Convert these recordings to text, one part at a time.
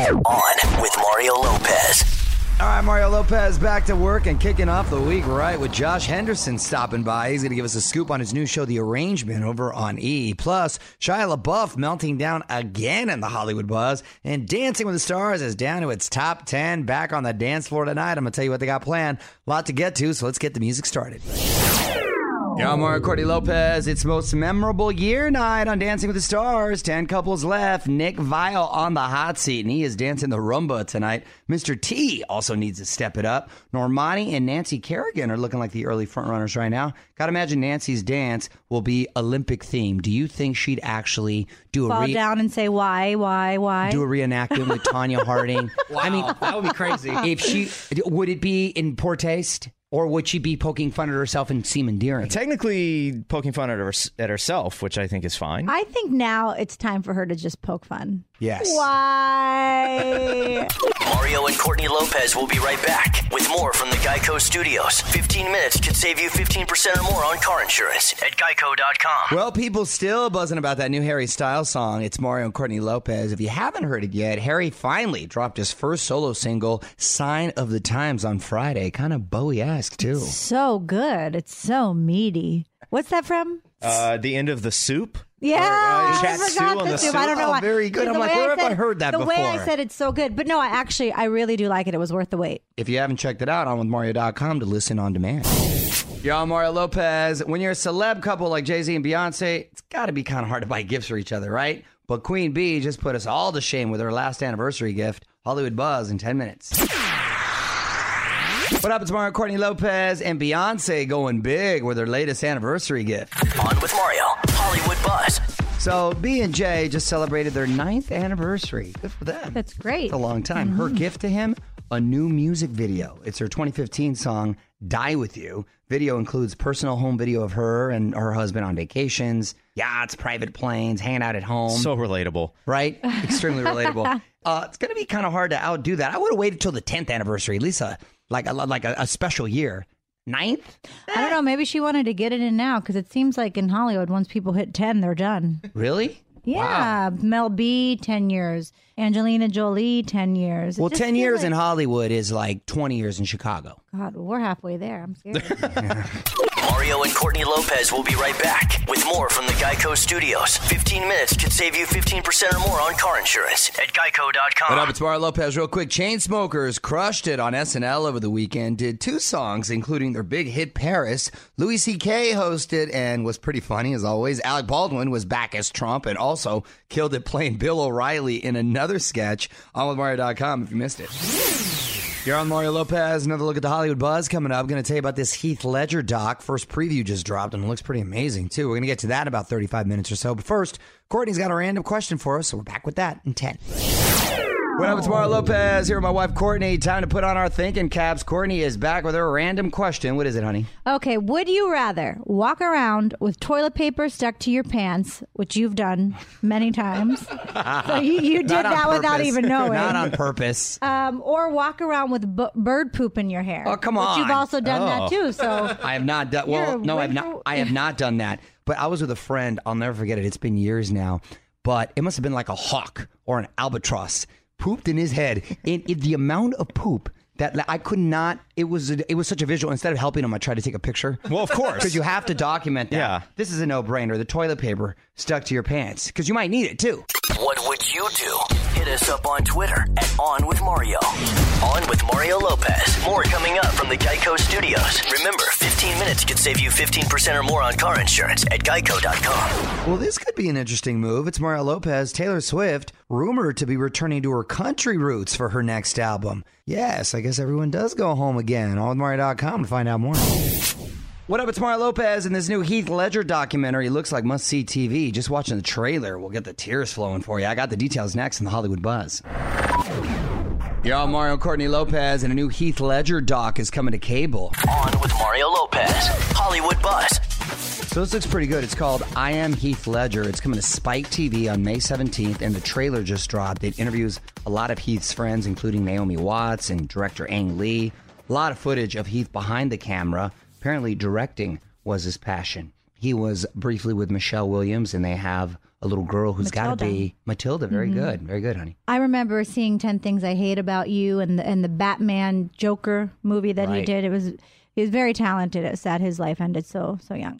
On with Mario Lopez. All right, Mario Lopez back to work and kicking off the week right with Josh Henderson stopping by. He's going to give us a scoop on his new show, The Arrangement, over on E! Plus, Shia LaBeouf melting down again in the Hollywood buzz. And Dancing with the Stars is down to its top 10 back on the dance floor tonight. I'm going to tell you what they got planned. A lot to get to, so let's get the music started. Yo, I'm Mario Courtney Lopez. It's most memorable year night on Dancing with the Stars. 10 couples left. Nick Viall on the hot seat, and he is dancing the rumba tonight. Mr. T also needs to step it up. Normani and Nancy Kerrigan are looking like the early frontrunners right now. Gotta imagine Nancy's dance will be Olympic themed. Do you think she'd actually do a fall down and say why? Do a reenactment with Tanya Harding? Wow, I mean, that would be crazy. If she would it be in poor taste? Or would she be poking fun at herself and seem endearing? Technically, poking fun at herself, which I think is fine. I think now it's time for her to just poke fun. Yes. Why? Mario and Courtney Lopez will be right back with more from the GEICO studios. 15 minutes could save you 15% or more on car insurance at geico.com. Well, people still buzzing about that new Harry Styles song. It's Mario and Courtney Lopez. If you haven't heard it yet, Harry finally dropped his first solo single, Sign of the Times, on Friday. Kind of Bowie-esque, too. It's so good. It's so meaty. What's that from? The end of the soup. Yeah, I forgot the soup. I don't know why. Very good. I'm like, where have I heard that before? The way I said it's so good. But no, I really do like it. It was worth the wait. If you haven't checked it out, on with Mario.com to listen on demand. Yo, I'm Mario Lopez. When you're a celeb couple like Jay-Z and Beyonce, it's got to be kind of hard to buy gifts for each other, right? But Queen B just put us all to shame with her last anniversary gift, Hollywood Buzz, in 10 minutes. What up, it's Mario, Courtney Lopez, and Beyonce going big with her latest anniversary gift. On with Mario, Hollywood Buzz. So B and J just celebrated their 9th anniversary. Good for them. That's great. It's a long time. Mm-hmm. Her gift to him, a new music video. It's her 2015 song, Die With You. Video includes personal home video of her and her husband on vacations, yachts, private planes, hanging out at home. So relatable. Right? Extremely relatable. It's going to be kind of hard to outdo that. I would have waited till the 10th anniversary, Lisa. Like a special year. 9th? I don't know. Maybe she wanted to get it in now because it seems like in Hollywood, once people hit 10, they're done. Really? Yeah. Wow. Mel B, 10 years. Angelina Jolie, 10 years. Well, 10 years in Hollywood is like 20 years in Chicago. God, we're halfway there. I'm scared. Mario and Courtney Lopez will be right back with more from the GEICO studios. 15 minutes could save you 15% or more on car insurance at geico.com. What up, it's Mario Lopez. Real quick, Chainsmokers crushed it on SNL over the weekend, did 2 songs, including their big hit Paris. Louis C.K. hosted and was pretty funny, as always. Alec Baldwin was back as Trump and also also killed it playing Bill O'Reilly in another sketch on with Mario.com if you missed it. You're on Mario Lopez. Another look at the Hollywood buzz coming up. Going to tell you about this Heath Ledger doc. First preview just dropped, and it looks pretty amazing, too. We're going to get to that in about 35 minutes or so. But first, Courtney's got a random question for us, so we're back with that in 10. What up, it's Mario Lopez here with my wife, Courtney. Time to put on our thinking caps. Courtney is back with her random question. What is it, honey? Okay, would you rather walk around with toilet paper stuck to your pants, which you've done many times? So you did that without even knowing. Not on purpose. Or walk around with bird poop in your hair. Oh, come on. Which you've also done that, too. So I have not done... Well, no, I have not done that. But I was with a friend. I'll never forget it. It's been years now. But it must have been like a hawk or an albatross. Pooped in his head. And the amount of poop that I could not, it was such a visual. Instead of helping him, I tried to take a picture. Well, of course. Because you have to document that. Yeah. This is a no-brainer. The toilet paper stuck to your pants. Because you might need it, too. What would you do? Hit us up on Twitter at On With Mario. On With Mario Lopez. More coming up from the GEICO studios. Remember, 15 minutes could save you 15% or more on car insurance at GEICO.com. Well, this could be an interesting move. It's Mario Lopez. Taylor Swift, rumored to be returning to her country roots for her next album. Yes, I guess everyone does go home again. On Mario.com to find out more. What up, it's Mario Lopez, and this new Heath Ledger documentary looks like must-see TV. Just watching the trailer will get the tears flowing for you. I got the details next in the Hollywood Buzz. Y'all, Mario and Courtney Lopez, and a new Heath Ledger doc is coming to cable. On with Mario Lopez, Hollywood Buzz. So this looks pretty good. It's called I Am Heath Ledger. It's coming to Spike TV on May 17th, and the trailer just dropped. It interviews a lot of Heath's friends, including Naomi Watts and director Ang Lee. A lot of footage of Heath behind the camera. Apparently, directing was his passion. He was briefly with Michelle Williams, and they have a little girl who's got to be Matilda. Very good. Very good, honey. I remember seeing 10 Things I Hate About You and the Batman Joker movie that he did. He was very talented. It's sad his life ended so young.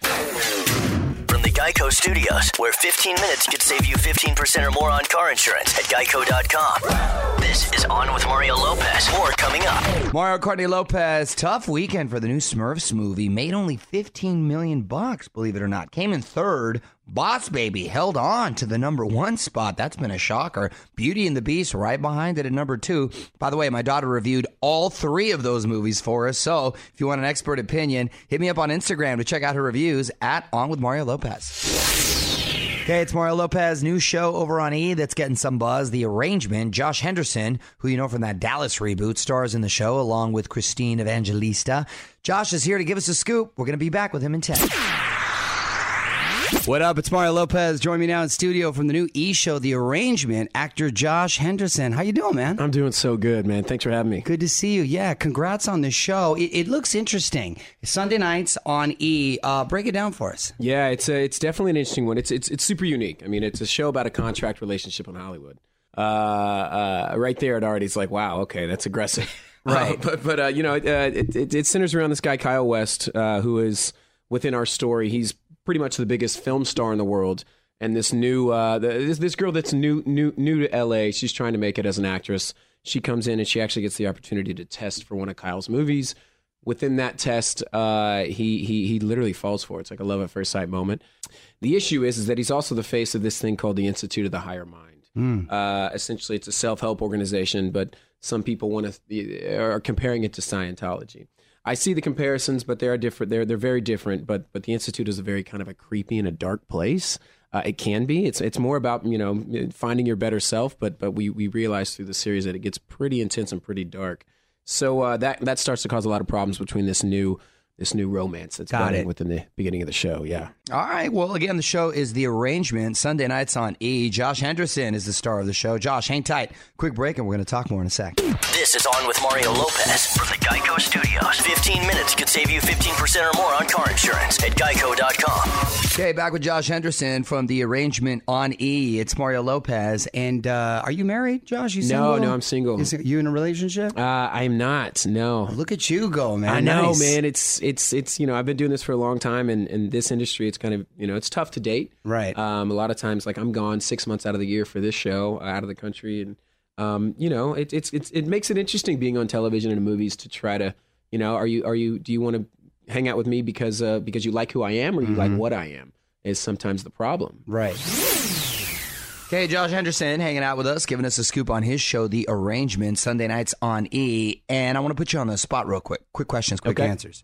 From the GEICO studios, where 15 minutes could save you 15% or more on car insurance at GEICO.com. This is On With Mario Lopez. More coming up. Mario Courtney Lopez. Tough weekend for the new Smurfs movie. Made only $15 million, believe it or not. Came in third. Boss Baby held on to the number one spot. That's been a shocker. Beauty and the Beast right behind it at number two. By the way, my daughter reviewed all three of those movies for us. So if you want an expert opinion, hit me up on Instagram to check out her reviews at On With Mario Lopez. Okay, it's Mario Lopez. New show over on E! That's getting some buzz. The Arrangement. Josh Henderson, who you know from that Dallas reboot, stars in the show along with Christine Evangelista. Josh is here to give us a scoop. We're going to be back with him in 10. What up? It's Mario Lopez. Join me now in studio from the new E! Show, The Arrangement, actor Josh Henderson. How you doing, man? I'm doing so good, man. Thanks for having me. Good to see you. Yeah, congrats on the show. It looks interesting. Sunday nights on E! Break it down for us. Yeah, it's definitely an interesting one. It's super unique. I mean, it's a show about a contract relationship in Hollywood. Right there, it already's like, wow, okay, that's aggressive. Right. But you know, it centers around this guy, Kyle West, who is within our story. He's pretty much the biggest film star in the world, and this new this girl that's new to LA, she's trying to make it as an actress. She comes in and she actually gets the opportunity to test for one of Kyle's movies. Within that test, he literally falls for it. It's like a love at first sight moment. The issue is that he's also the face of this thing called the Institute of the Higher Mind. Essentially, it's a self-help organization, but some people are comparing it to Scientology. I see the comparisons, but they are different. They're very different. But the Institute is a very kind of a creepy and a dark place. It can be. It's more about, you know, finding your better self. But we realize through the series that it gets pretty intense and pretty dark. So that starts to cause a lot of problems between this new romance that's going within the beginning of the show. Yeah. All right. Well, again, the show is The Arrangement. Sunday nights on E! Josh Henderson is the star of the show. Josh, hang tight. Quick break, and we're going to talk more in a sec. This is On With Mario Lopez from the GEICO studios. 15 minutes could save you 15% or more on car insurance at GEICO.com. Okay, back with Josh Henderson from The Arrangement on E! It's Mario Lopez. And are you married, Josh? You single? No, I'm single. Is you in a relationship? I'm not, no. Look at you go, man. I know, nice. Man. It's you know, I've been doing this for a long time, and in this industry, it's kind of, you know, it's tough to date. Right. A lot of times, like, I'm gone 6 months out of the year for this show, out of the country, and you know, it makes it interesting being on television and in movies to try to, you know, do you want to hang out with me because you like who I am, or you like what I am, is sometimes the problem. Right. Okay, Josh Henderson hanging out with us, giving us a scoop on his show, The Arrangement, Sunday nights on E. And I want to put you on the spot real quick. Quick questions, quick answers.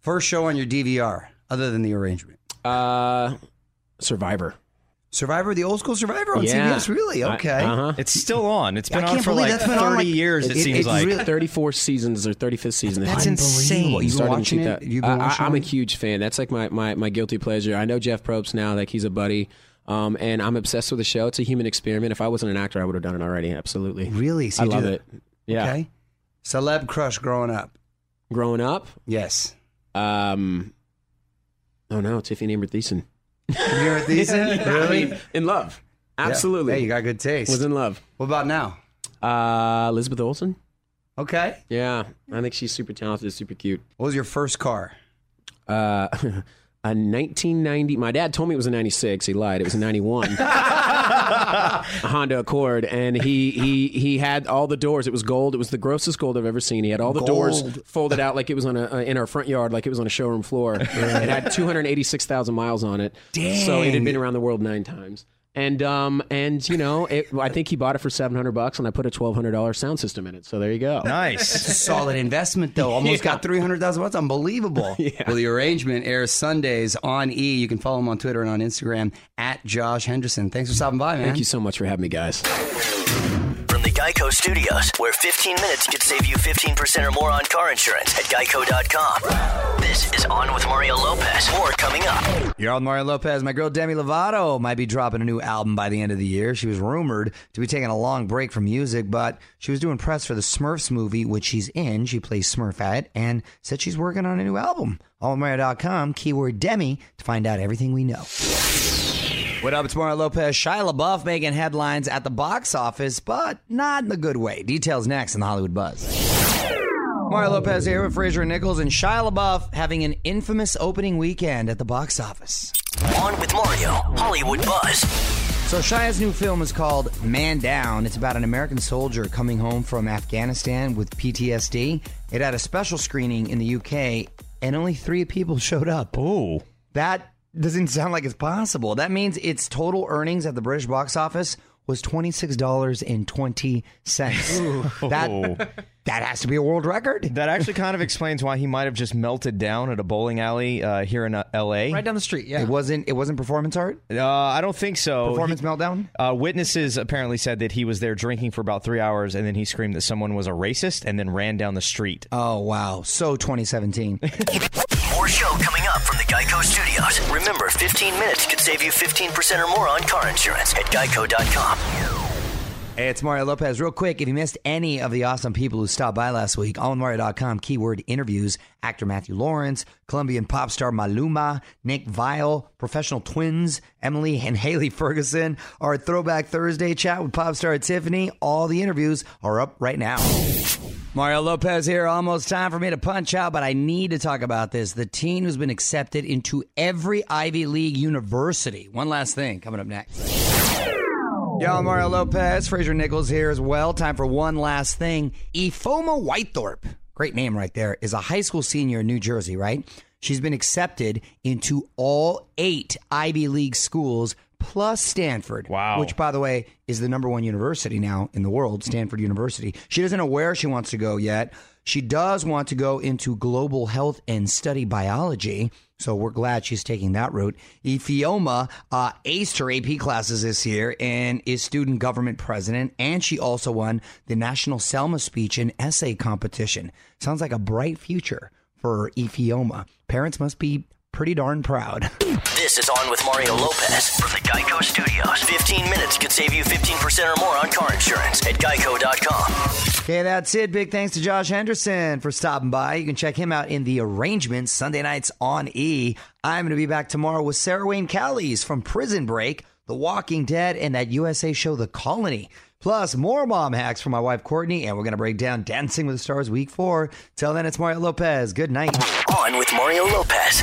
First show on your DVR, other than The Arrangement? Survivor. Survivor, the old school Survivor on CBS, really? Okay. It's still on. It's been on for like 30 years, it seems like. 34 seasons or 35th season. That's insane. You've been watching it? I'm a huge fan. That's like my guilty pleasure. I know Jeff Probst now, like he's a buddy. And I'm obsessed with the show. It's a human experiment. If I wasn't an actor, I would have done it already. Absolutely. Really? So I love it. Yeah. Okay. Celeb crush growing up. Growing up? Yes. Oh, no. Tiffany Amber Thiessen. You're with these? Really? I mean, in love. Absolutely. Yeah. Hey, you got good taste. Was in love. What about now? Elizabeth Olsen. Okay. Yeah. I think she's super talented, super cute. What was your first car? A 1990. My dad told me it was a 96. He lied. It was a 91. A Honda Accord, and he had all the doors. It was gold. It was the grossest gold I've ever seen. He had all the doors folded out like it was on in our front yard, like it was on a showroom floor. It had 286,000 miles on it. Dang. So it had been around the world 9 times. And you know, I think he bought it for $700, and I put a $1,200 sound system in it. So there you go. Nice, solid investment though. Almost got 300,000 watts. Unbelievable. Yeah. Well, The Arrangement airs Sundays on E. You can follow him on Twitter and on Instagram at Josh Henderson. Thanks for stopping by, man. Thank you so much for having me, guys. From the GEICO Studios, where 15 minutes could save you 15% or more on car insurance at GEICO.com. This is On with Mario Lopez. More coming up. You're On with Mario Lopez. My girl Demi Lovato might be dropping a new album by the end of the year. She was rumored to be taking a long break from music, but she was doing press for the Smurfs movie, which she's in. She plays Smurf at it, and said she's working on a new album. AllMario.com, keyword Demi, to find out everything we know. What up, it's Mario Lopez. Shia LaBeouf making headlines at the box office, but not in a good way. Details next in the Hollywood Buzz. Mario Lopez here with Fraser and Nichols, and Shia LaBeouf having an infamous opening weekend at the box office. On with Mario, Hollywood Buzz. So Shia's new film is called Man Down. It's about an American soldier coming home from Afghanistan with PTSD. It had a special screening in the UK, and only 3 people showed up. Oh. That doesn't sound like it's possible. That means its total earnings at the British box office was $26.20. That has to be a world record. That actually kind of explains why he might have just melted down at a bowling alley here in L.A. Right down the street, yeah. It wasn't performance art? I don't think so. Meltdown? Witnesses apparently said that he was there drinking for about 3 hours, and then he screamed that someone was a racist and then ran down the street. Oh, wow. So 2017. More show coming up from the GEICO Studios. Remember, 15 minutes could save you 15% or more on car insurance at geico.com. Hey, it's Mario Lopez. Real quick, if you missed any of the awesome people who stopped by last week, allmario.com, keyword interviews, actor Matthew Lawrence, Colombian pop star Maluma, Nick Viall, professional twins, Emily and Haley Ferguson, our Throwback Thursday chat with pop star Tiffany. All the interviews are up right now. Mario Lopez here. Almost time for me to punch out, but I need to talk about this. The teen who's been accepted into every Ivy League university. One last thing coming up next. Y'all, Mario Lopez, Fraser Nichols here as well. Time for one last thing. Ifoma Whitethorpe, great name right there, is a high school senior in New Jersey, right? She's been accepted into all 8 Ivy League schools plus Stanford, which, by the way, is the number 1 university now in the world, Stanford University. She doesn't know where she wants to go yet. She does want to go into global health and study biology, so we're glad she's taking that route. Ifeoma aced her AP classes this year and is student government president, and she also won the National Selma Speech and Essay Competition. Sounds like a bright future for Ifeoma. Parents must be pretty darn proud. This is On with Mario Lopez from the GEICO Studios. 15 minutes could save you 15% or more on car insurance at geico.com. Okay, that's it. Big thanks to Josh Henderson for stopping by. You can check him out in The Arrangement, Sunday nights on E. I'm going to be back tomorrow with Sarah Wayne Callies from Prison Break, The Walking Dead, and that USA show, The Colony. Plus, more mom hacks from my wife, Courtney, and we're going to break down Dancing with the Stars Week 4. Till then, it's Mario Lopez. Good night. On with Mario Lopez.